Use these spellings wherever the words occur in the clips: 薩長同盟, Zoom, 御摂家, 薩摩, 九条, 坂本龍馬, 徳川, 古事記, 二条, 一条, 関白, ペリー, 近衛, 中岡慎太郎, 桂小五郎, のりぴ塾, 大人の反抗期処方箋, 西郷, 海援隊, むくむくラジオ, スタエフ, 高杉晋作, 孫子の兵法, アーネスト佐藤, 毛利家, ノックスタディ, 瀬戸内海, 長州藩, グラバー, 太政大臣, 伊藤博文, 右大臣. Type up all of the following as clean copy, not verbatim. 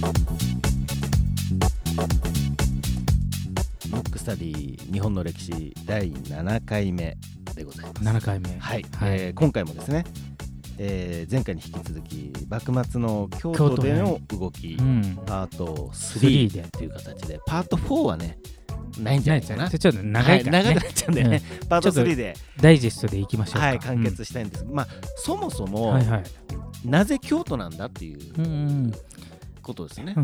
ノックスタディ日本の歴史第7回目でございます。7回目、はい、今回もですね、前回に引き続き幕末の京都での動き、パート3でっていう形で、パート4はねないんじゃないですかね。ちょっと長いからね、はい、長くなっちゃうんでね、パート3でダイジェストでいきましょうか。はい、完結したいんです、まあそもそも、はいはい、なぜ京都なんだっていうことですね、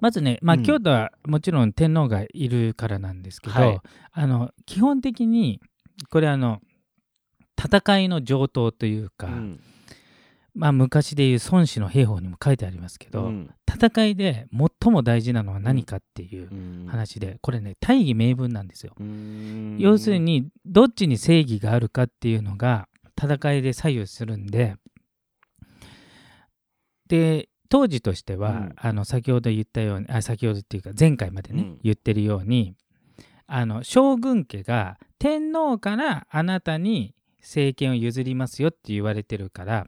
まずね、京都はもちろん天皇がいるからなんですけど、はい、基本的にこれ戦いの常套というか、昔でいう孫子の兵法にも書いてありますけど、戦いで最も大事なのは何かっていう話で、これね大義名分なんですよ。要するにどっちに正義があるかっていうのが戦いで左右するんで、で当時としては、先ほど言ったように先ほどっていうか前回までね、言ってるように将軍家が天皇からあなたに政権を譲りますよって言われてるから、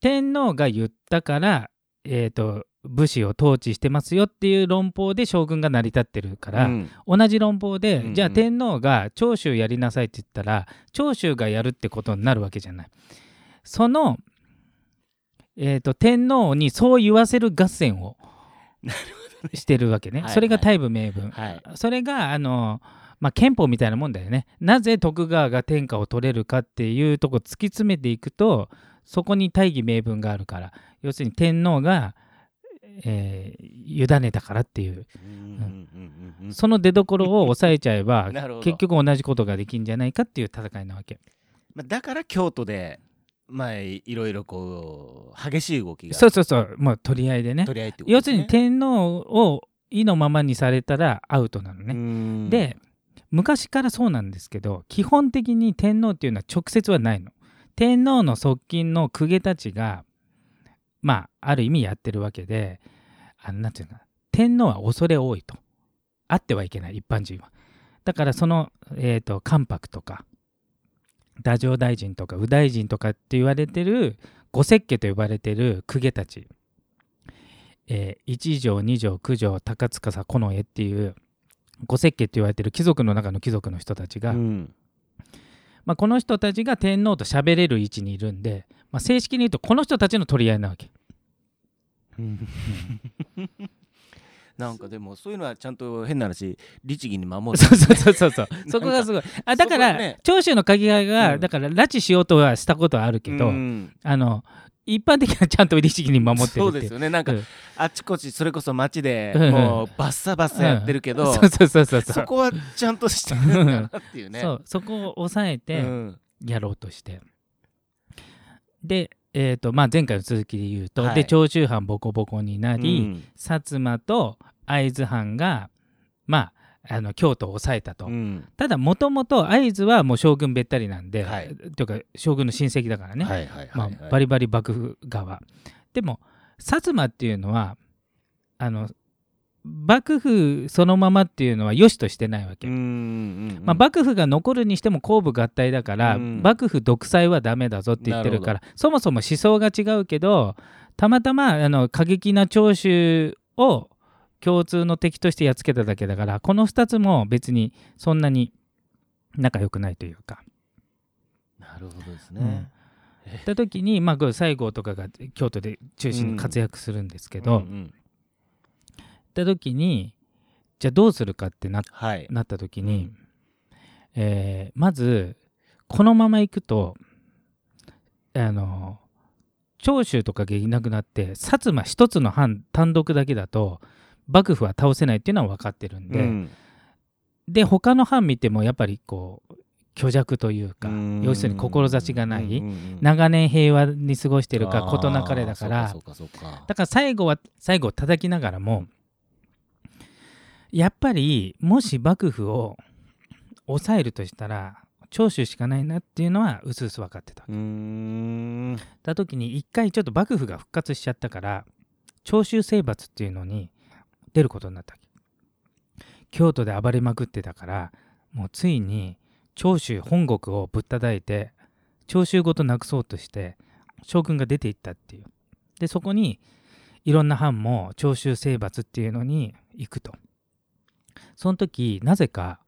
天皇が言ったから、武士を統治してますよっていう論法で将軍が成り立ってるから、同じ論法で、じゃあ天皇が長州やりなさいって言ったら長州がやるってことになるわけじゃない。その、天皇にそう言わせる合戦をしてるわけね。はいはい、それが大義名分、それが憲法みたいなもんだよね。なぜ徳川が天下を取れるかっていうとこ突き詰めていくと、そこに大義名分があるから、要するに天皇が、委ねたからっていう、その出所を抑えちゃえば結局同じことができるんじゃないかっていう戦いなわけ。だから京都でいろいろこう激しい動きが、もう取り合いでね、要するに天皇を意のままにされたらアウトなのね。で昔からそうなんですけど、基本的に天皇っていうのは直接はないの。天皇の側近の公家たちが、ある意味やってるわけで、なんていうの、天皇は恐れ多いと、あってはいけない、一般人は。だからその、関白とか太政大臣とか右大臣とかって言われてる御摂家と呼ばれてる公家たち、一条二条九条高司近衛っていう御摂家って言われてる貴族の中の貴族の人たちが、この人たちが天皇と喋れる位置にいるんで、正式に言うとこの人たちの取り合いなわけ。なんかでもそういうのはちゃんと変な話律儀に守る、そこがすごい。だから、長州の鍵がだから拉致しようとはしたことはあるけど、一般的にはちゃんと律儀に守ってるって。そうですよね。なんか、あちこちそれこそ街でもうバッサバッサやってるけど、そこはちゃんとしてるんだなっていうね。そこを抑えてやろうとして、で、前回の続きで言うと、で長州藩ボコボコになり、薩摩と会津藩が京都を抑えたと。ただもともと会津はもう将軍べったりなんで、というか将軍の親戚だからね、バリバリ幕府側でも、薩摩っていうのは幕府そのままっていうのは良しとしてないわけ。幕府が残るにしても公武合体だから、幕府独裁はダメだぞって言ってるから、そもそも思想が違うけど、たまたま過激な長州を共通の敵としてやっつけただけだから、この2つも別にそんなに仲良くないというか。なるほどですね。った時に、西郷とかが京都で中心に活躍するんですけど、った時にじゃあどうするかってなった時に、まずこのままいくと長州とかがいなくなって、薩摩一つの藩単独だけだと幕府は倒せないっていうのは分かってるんで、で他の藩見てもやっぱりこう虚弱というか、要するに志がない、長年平和に過ごしてるか事なかれだから、最後叩きながらも、やっぱりもし幕府を抑えるとしたら長州しかないなっていうのはうすうす分かってたわけ。だ時に一回ちょっと幕府が復活しちゃったから、長州征伐っていうのに出ることになったわけ。京都で暴れまくってたから、もうついに長州本国をぶったたいて長州ごとなくそうとして将軍が出ていったっていう。でそこにいろんな班も徴収征伐っていうのに行くと。その時なぜか、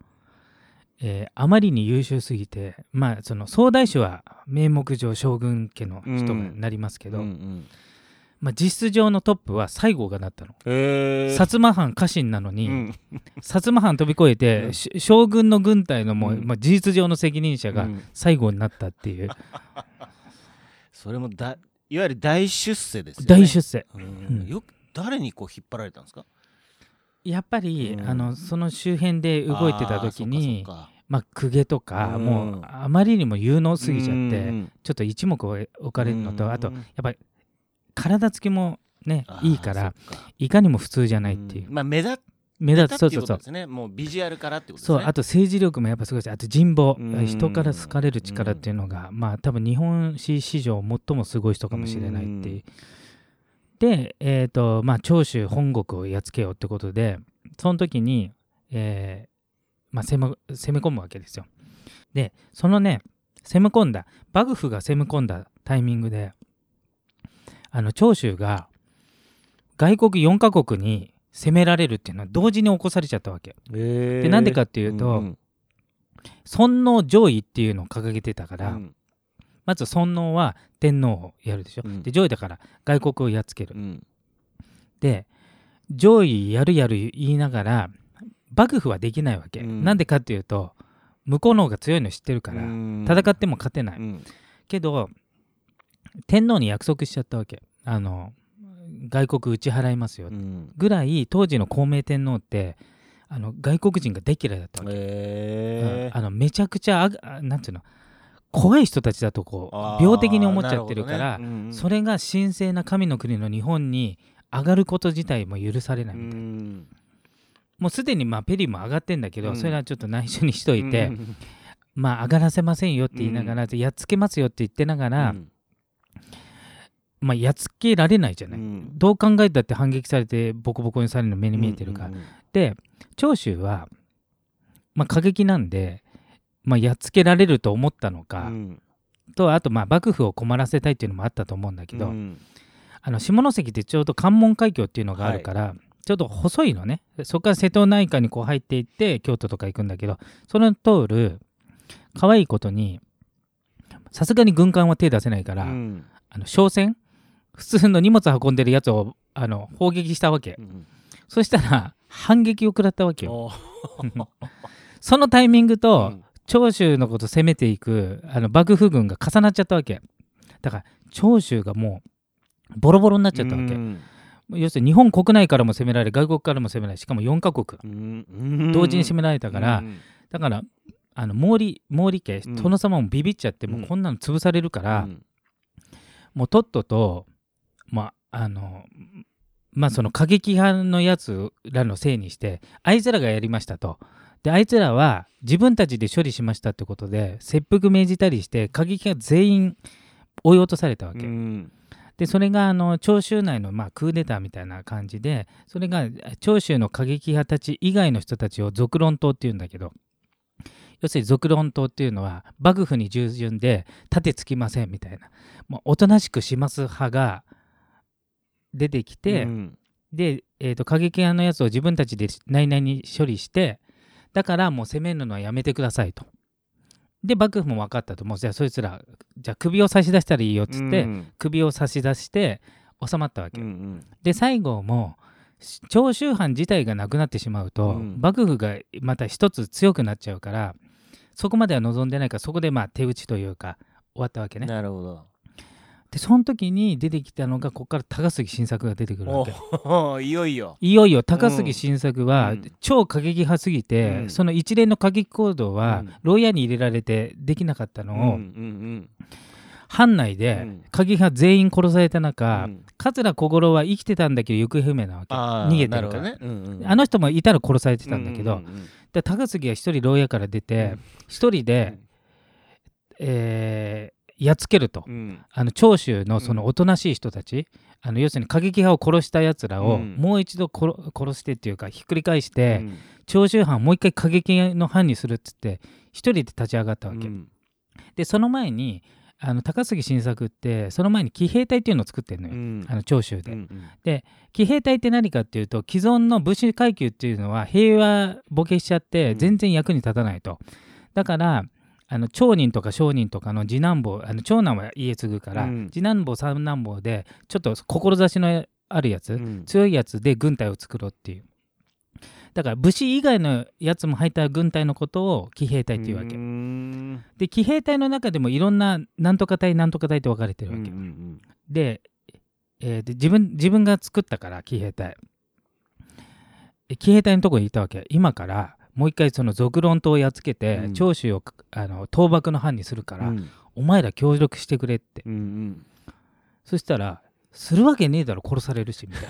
あまりに優秀すぎて、まあその総大将は名目上将軍家の人になりますけど、うんうんうん、まあ、実質上のトップは西郷がなったの。薩摩藩家臣なのに、うん、薩摩藩飛び越えて、うん、将軍の軍隊のもう、うん、まあ、事実上の責任者が西郷になったっていう、うん、それもいわゆる大出世ですよね。大出世、うん、よく誰にこう引っ張られたんですか？やっぱり、うん、その周辺で動いてた時に、まあ、公家とか、うん、もうあまりにも有能すぎちゃって、うん、ちょっと一目置かれるのと、うん、あとやっぱり体つきもねいいからいかにも普通じゃないっていう、うん、まあ、目立つっていうことですね。そうそうそう、もうビジュアルからってことですね。そう、あと政治力もやっぱすごいし、あと人望、うん、人から好かれる力っていうのが、うん、まあ多分日本史史上最もすごい人かもしれないっていう、うん。で、まあ、長州本国をやっつけようってことで、その時に、まあ、攻め込むわけですよ。でそのね幕府が攻め込んだタイミングで長州が外国4カ国に攻められるっていうのは同時に起こされちゃったわけ。でなんでかっていうと、うんうん、尊王攘夷っていうのを掲げてたから、うん、まず尊王は天皇をやるでしょ、うん、で攘夷だから外国をやっつける、うん、で攘夷やる言いながら幕府はできないわけ、うん、なんでかっていうと向こうの方が強いの知ってるから、うん、戦っても勝てない、うん、けど天皇に約束しちゃったわけ。外国打ち払いますよぐらい、当時の孝明天皇って外国人が大嫌いだったわけ、うん、めちゃくちゃなんていうの怖い人たちだとこう病的に思っちゃってるから、ね、うん、それが神聖な神の国の日本に上がること自体も許されないみたいな、うん、もうすでにまあペリーも上がってんだけど、うん、それはちょっと内緒にしといて、うん、まあ上がらせませんよって言いながら、うん、やっつけますよって言ってながら、うん、まあ、やっつけられないじゃない、うん、どう考えたって反撃されてボコボコにされるの目に見えてるから、うんうんうん、で長州は、まあ、過激なんで、まあ、やっつけられると思ったのか、うん、とあとまあ幕府を困らせたいっていうのもあったと思うんだけど、うん、下関ってちょうど関門海峡っていうのがあるから、はい、ちょっと細いのね。そこから瀬戸内海にこう入っていって京都とか行くんだけど、それを通る可愛いことにさすがに軍艦は手出せないから、うん、商船普通の荷物運んでるやつを砲撃したわけ、うん、そしたら反撃を食らったわけよそのタイミングと、うん、長州のこと攻めていく幕府軍が重なっちゃったわけだから、長州がもうボロボロになっちゃったわけ、うん、要するに日本国内からも攻められ、外国からも攻められ、しかも4カ国、うん、同時に攻められたから、うん、だから毛利家、うん、殿様もビビっちゃって、うん、もうこんなの潰されるから、うん、もうとっととまあその過激派のやつらのせいにして、あいつらがやりましたと、であいつらは自分たちで処理しましたってことで切腹命じたりして、過激派全員追い落とされたわけ、うん、でそれが長州内の、まあ、クーデターみたいな感じで、それが長州の過激派たち以外の人たちを続論党っていうんだけど、要するに続論党っていうのは幕府に従順で盾つきませんみたいな、もうおとなしくします派が出てきて、うん、で、過激派のやつを自分たちで内々に処理して、だからもう攻めるのはやめてくださいと。で幕府も分かったと、もうじゃあそいつらじゃあ首を差し出したらいいよっつって、うん、首を差し出して収まったわけ、うんうん、で西郷も長州藩自体がなくなってしまうと、うん、幕府がまた一つ強くなっちゃうから、そこまでは望んでないから、そこでまあ手打ちというか終わったわけね。なるほど。でその時に出てきたのが、ここから高杉晋作が出てくるわけ。いよいよ高杉晋作は、うん、超過激派すぎて、うん、その一連の過激行動は、うん、牢屋に入れられてできなかったのを、うんうんうん、藩内で過激派全員殺された中、うん、桂小五郎は生きてたんだけど行方不明なわけ、逃げてるから、ね、うんうん、あの人もいたら殺されてたんだけど、うんうんうん、で高杉は一人牢屋から出て一人で、やっつけると、うん、長州のそのおとなしい人たち、うん、要するに過激派を殺したやつらをもう一度殺してっていうかひっくり返して、うん、長州藩もう一回過激の藩にするっつって一人で立ち上がったわけ、うん、でその前に高杉晋作ってその前に騎兵隊っていうのを作ってるのよ、うん、長州で、うんうん、で騎兵隊って何かっていうと既存の武士階級っていうのは平和ボケしちゃって全然役に立たないと、うん、だから町人とか商人とかの次男坊長男は家継ぐから、うん、次男坊三男坊でちょっと志のあるやつ、うん、強いやつで軍隊を作ろうっていう、だから武士以外のやつも入った軍隊のことを騎兵隊っていうわけで、騎兵隊の中でもいろんななんとか隊なんとか隊って分かれてるわけ、うんうんうん、で、で自分が作ったから騎兵隊のとこにいたわけ。今からもう一回その賊論党をやっつけて、うん、長州を討幕の藩にするから、うん、お前ら協力してくれって、うんうん、そしたらするわけねえだろ殺されるしみたい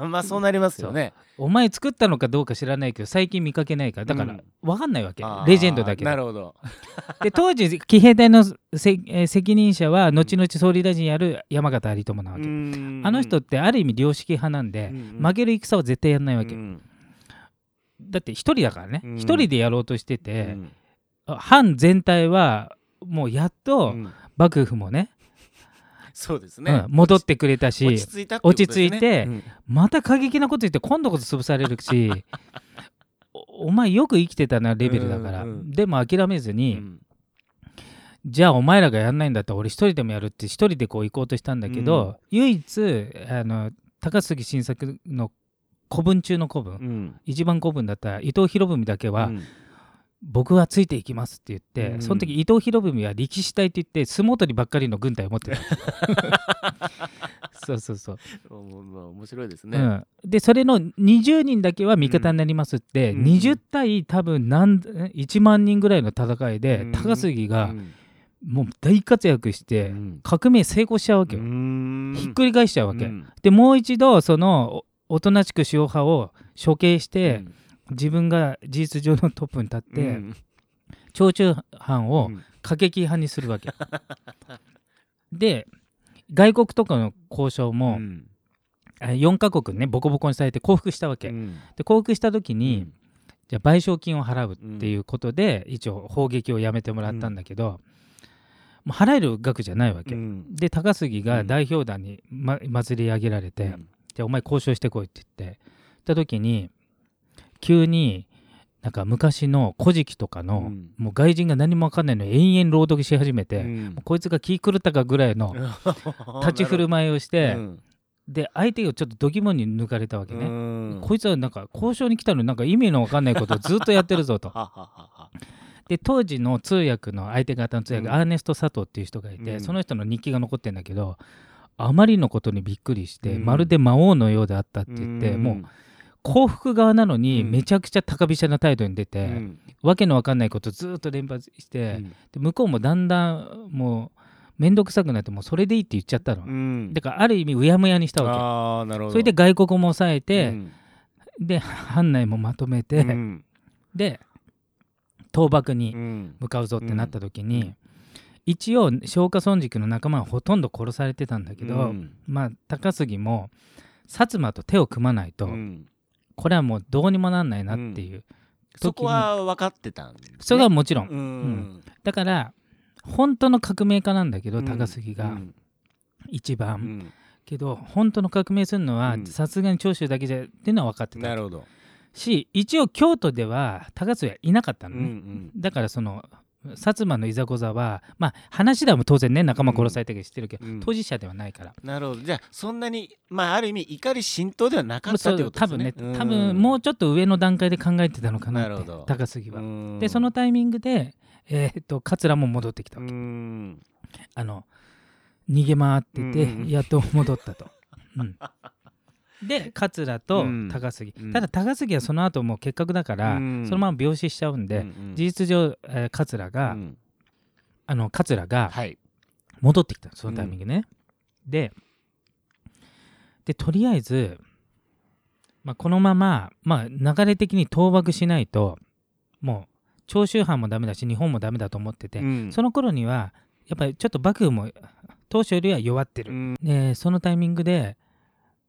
なまあそうなりますよね。お前作ったのかどうか知らないけど最近見かけないからだから分かんないわけ、うん、レジェンドだけで。なるほどで当時騎兵隊の責任者は後々総理大臣やる山縣有朋なわけ。の人ってある意味良識派なんで、うん、負ける戦は絶対やんないわけ、うん、だって一人だからね、一、うん、人でやろうとしてて、うん、藩全体はもうやっと幕府もね、うんそうですね、うん、戻ってくれたし落ち着いて、うん、また過激なこと言って今度こそ潰されるしお前よく生きてたなレベルだから、うんうん、でも諦めずに、うん、じゃあお前らがやんないんだったら俺一人でもやるって一人でこう行こうとしたんだけど、うん、唯一高杉晋作の古文中の古文、うん、一番古文だった伊藤博文だけは、うん僕はついていきますって言って、うん、その時伊藤博文は力士隊って言って相撲取りばっかりの軍隊を持ってたそう面白いですね、うん、でそれの20人だけは味方になりますって、うん、20対多分1万人ぐらいの戦いで、うん、高杉がもう大活躍して、うん、革命成功しちゃうわけよ、うん、ひっくり返しちゃうわけ、うん、でもう一度そのおとなしく塩派を処刑して、うん自分が事実上のトップに立って、うん、長州藩を過激派にするわけ、うん、で外国とかの交渉も、うん、4カ国ねボコボコにされて降伏したわけ、うん、で降伏した時に、うん、じゃあ賠償金を払うっていうことで、うん、一応砲撃をやめてもらったんだけど、うん、もう払える額じゃないわけ、うん、で高杉が代表団に、祭り上げられて、うん、じゃあお前交渉してこいって言ってた時に急になんか昔の古事記とかの、うん、もう外人が何も分かんないのを延々朗読し始めて、うん、もうこいつが気狂ったかぐらいの立ち振る舞いをして、うん、で相手をちょっと度肝に抜かれたわけね、うん、こいつはなんか交渉に来たのになんか意味の分かんないことをずっとやってるぞとで当時の通訳の相手方の通訳、うん、アーネスト佐藤っていう人がいて、うん、その人の日記が残ってるんだけどあまりのことにびっくりして、うん、まるで魔王のようであったって言って、うん、もう幸福側なのにめちゃくちゃ高飛車な態度に出て、うん、わけのわかんないことずっと連発して、うん、で向こうもだんだんもうめんどくさくなってもうそれでいいって言っちゃったの、うん、だからある意味うやむやにしたわけ。あ、なるほど。それで外国も抑えて、うん、で藩内もまとめて、うん、で討幕に向かうぞってなった時に、うんうん、一応松下村塾の仲間はほとんど殺されてたんだけど、うん、まあ高杉も薩摩と手を組まないと、うんこれはもうどうにもなんないなっていう、うん、そこは分かってたんですね。それはもちろん、うんうん、だから本当の革命家なんだけど、うん、高杉が一番、うん、けど本当の革命するのはさすがに長州だけじゃっていうのは分かってた、うん、なるほどし一応京都では高杉はいなかったのね、うんうん、だからその薩摩のいざこざはまあ話だも当然ね仲間殺されたけど知ってるけど、うん、当事者ではないからなるほどじゃあそんなにまあある意味怒り浸透ではなかったってことですね多分もうちょっと上の段階で考えてたのかなって高杉はでそのタイミングで桂も戻ってきたわけ逃げ回っててやっと戻ったと、うんで桂と高杉、うん、ただ高杉はその後もう結核だから、うん、そのまま病死しちゃうんで、うんうん、事実上、桂が戻ってきたそのタイミングね、うん、でとりあえず、まあ、このまま、まあ、流れ的に討幕しないともう長州藩もダメだし日本もダメだと思ってて、うん、その頃にはやっぱりちょっと幕府も当初よりは弱ってる、うん、でそのタイミングで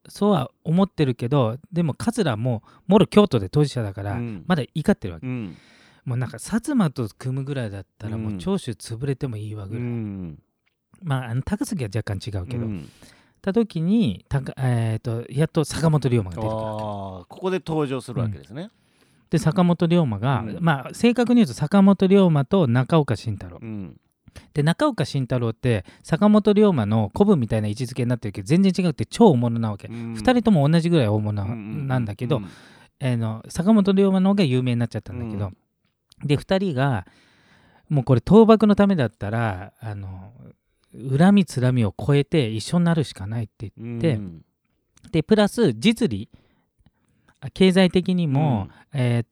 そうは思ってるけどでも桂ももろ京都で当事者だから、うん、まだ怒ってるわけ、うん、もうなんか薩摩と組むぐらいだったらもう長州潰れてもいいわぐらい、うん、まあ、高崎は若干違うけど、うん、た時にやっと坂本龍馬が出てくるわけ。あ、ここで登場するわけですね、うん、で坂本龍馬が、うん、まあ、正確に言うと坂本龍馬と中岡慎太郎、うん、で中岡慎太郎って坂本龍馬の古文みたいな位置づけになってるけど全然違くて超大物なわけ、うん、2人とも同じぐらい大物なんだけど、うんうんうん、坂本龍馬の方が有名になっちゃったんだけど、うん、で2人がもうこれ倒幕のためだったら恨みつらみを超えて一緒になるしかないって言って、うん、でプラス実利経済的にも、うん、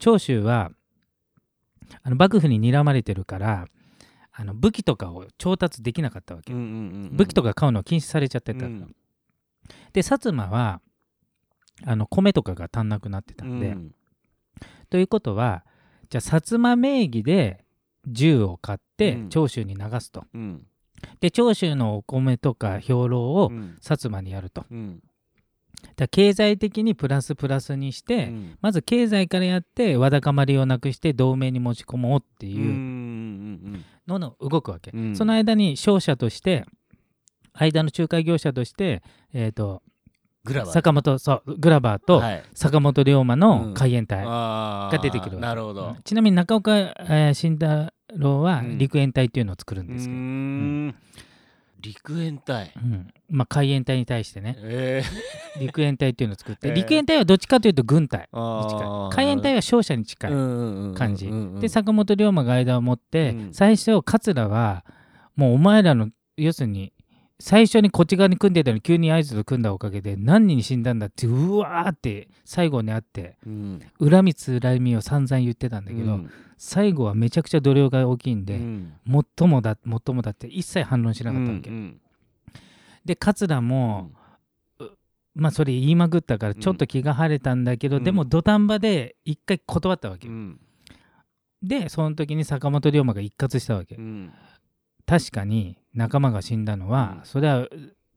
長州は幕府に睨まれてるから武器とかを調達できなかったわけ、うんうんうん、武器とか買うの禁止されちゃってた、うん、で薩摩は米とかが足んなくなってたんで、うん、ということはじゃあ薩摩名義で銃を買って長州に流すと、うん、で長州のお米とか兵糧を薩摩にやると、うん、だ経済的にプラスプラスにして、うん、まず経済からやってわだかまりをなくして同盟に持ち込もうっていうのの動くわけ、うん、その間に商社として間の仲介業者としてグラバーと坂本龍馬の海援隊が出てくるわけ、うん、なるほど。ちなみに中岡、慎太郎は陸援隊っていうのを作るんですけど、うんうん、陸援隊、うん、まあ海援隊に対してね、陸援隊っていうのを作って、陸援隊はどっちかというと軍隊に近い、海援隊は商社に近い感じ、うんうんうん、で坂本龍馬が間を持って、うん、最初桂はもうお前らの要するに最初にこっち側に組んでたのに急に合図と組んだおかげで何人死んだんだってうわーって最後にあって、うん、恨みつらみを散々言ってたんだけど、うん、最後はめちゃくちゃ度量が大きいんで、うん、もっともだって一切反論しなかったわけ、うんうん、で桂も、うん、まあそれ言いまくったからちょっと気が晴れたんだけど、うん、でも土壇場で一回断ったわけ、うん、でその時に坂本龍馬が一喝したわけ、うん、確かに仲間が死んだのは、うん、それは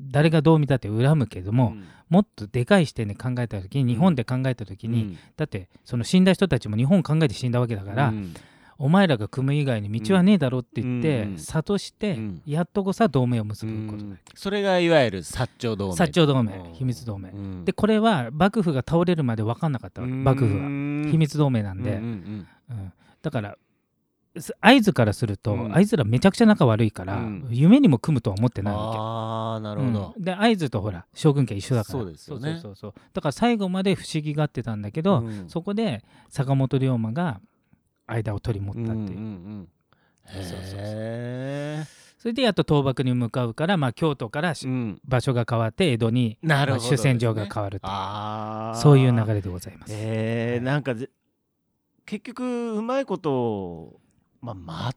誰がどう見たって恨むけども、うん、もっとでかい視点で考えた時に、日本で考えた時に、うん、だってその死んだ人たちも日本を考えて死んだわけだから、うん、お前らが組む以外に道はねえだろって言って、うん、諭して、うん、やっとこそ同盟を結ぶことになる、うん、それがいわゆる薩長同盟秘密同盟、うん、でこれは幕府が倒れるまで分かんなかったわけ、うん、幕府は秘密同盟なんで、うんうんうん、だから会津からすると、うん、会津らめちゃくちゃ仲悪いから、うん、夢にも組むとは思ってないわけ。あ、なるほど、うん、で会津とほら将軍家一緒だから、そうですよね。そうだから最後まで不思議がってたんだけど、うん、そこで坂本龍馬が間を取り持ったっていう、うんうんうん、それでやっと倒幕に向かうから、まあ、京都から、うん、場所が変わって江戸に、まあ、主戦場が変わるという、そういう流れでございます。なんか結局うまいことをま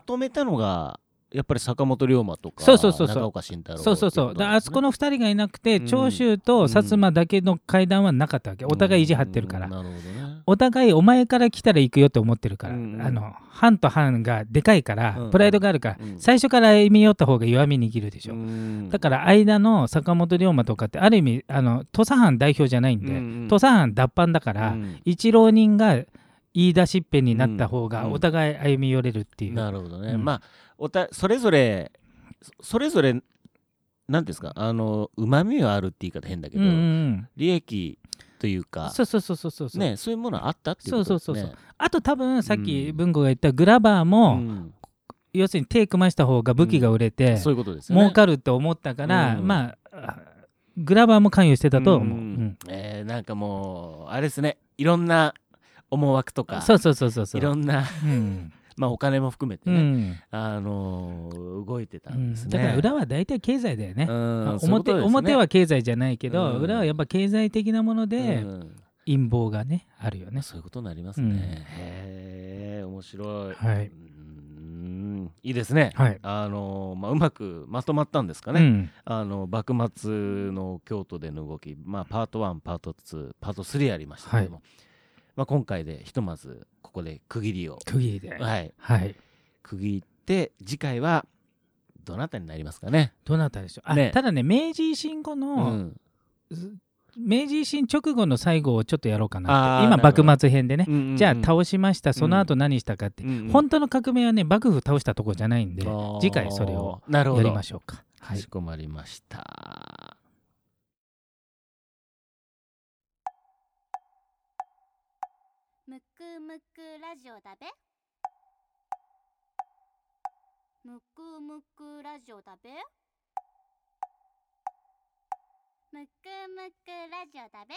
とめたのがやっぱり坂本龍馬とか中岡慎太郎、そう、ね、あそこの2人がいなくて長州と薩摩だけの会談はなかったわけ、うん、お互い意地張ってるから、うん、なるほどね、お互いお前から来たら行くよって思ってるから、うん、藩と藩がでかいから、うん、プライドがあるから、うん、最初から歩み寄った方が弱み握るでしょ、うん、だから間の坂本龍馬とかってある意味土佐藩代表じゃないんで、うん、土佐藩脱藩だから、うん、一浪人が言い出しっぺになった方がお互い歩み寄れるっていう、うんうん、なるほどね、うん、まあそれぞれ何ですか、うまみがあるって言い方変だけど、うんうん、利益というか、そう、ね、そういうものはあったっていうことですね。そうあと多分さっき文吾が言ったグラバーも、うん、要するに手組ました方が武器が売れて、うん、そういうことですよね、儲かるって思ったから、うん、まあグラバーも関与してたと思う、うんうん、なんかもうあれですね、いろんな思惑とかそういろんな、うん、まあお金も含めてね、うん、動いてたんですね、うん、だから裏は大体経済だよね、うん、まあ、表は経済じゃないけど、うん、裏はやっぱ経済的なもので、うん、陰謀がねあるよね。そういうことになりますね、うん、へえ、面白い、はい、いいですね、はい、まあ、うまくまとまったんですかね、うん、幕末の京都での動き、まあ、パート1パート2パート3ありましたけども、はい、まあ、今回でひとまずここで区切りで、はいはい、区切って次回はどなたになりますかね。どなたでしょう。あ、ね、ただね、明治維新後の、うん、明治維新直後の最後をちょっとやろうかなって。今幕末編でね、うんうんうん、じゃあ倒しましたその後何したかって、うんうん、本当の革命はね幕府倒したとこじゃないんで、次回それをやりましょうか。はい、かしこまりました。むくむくラジオだべ、むくむくラジオだべ、むくむくラジオだべ。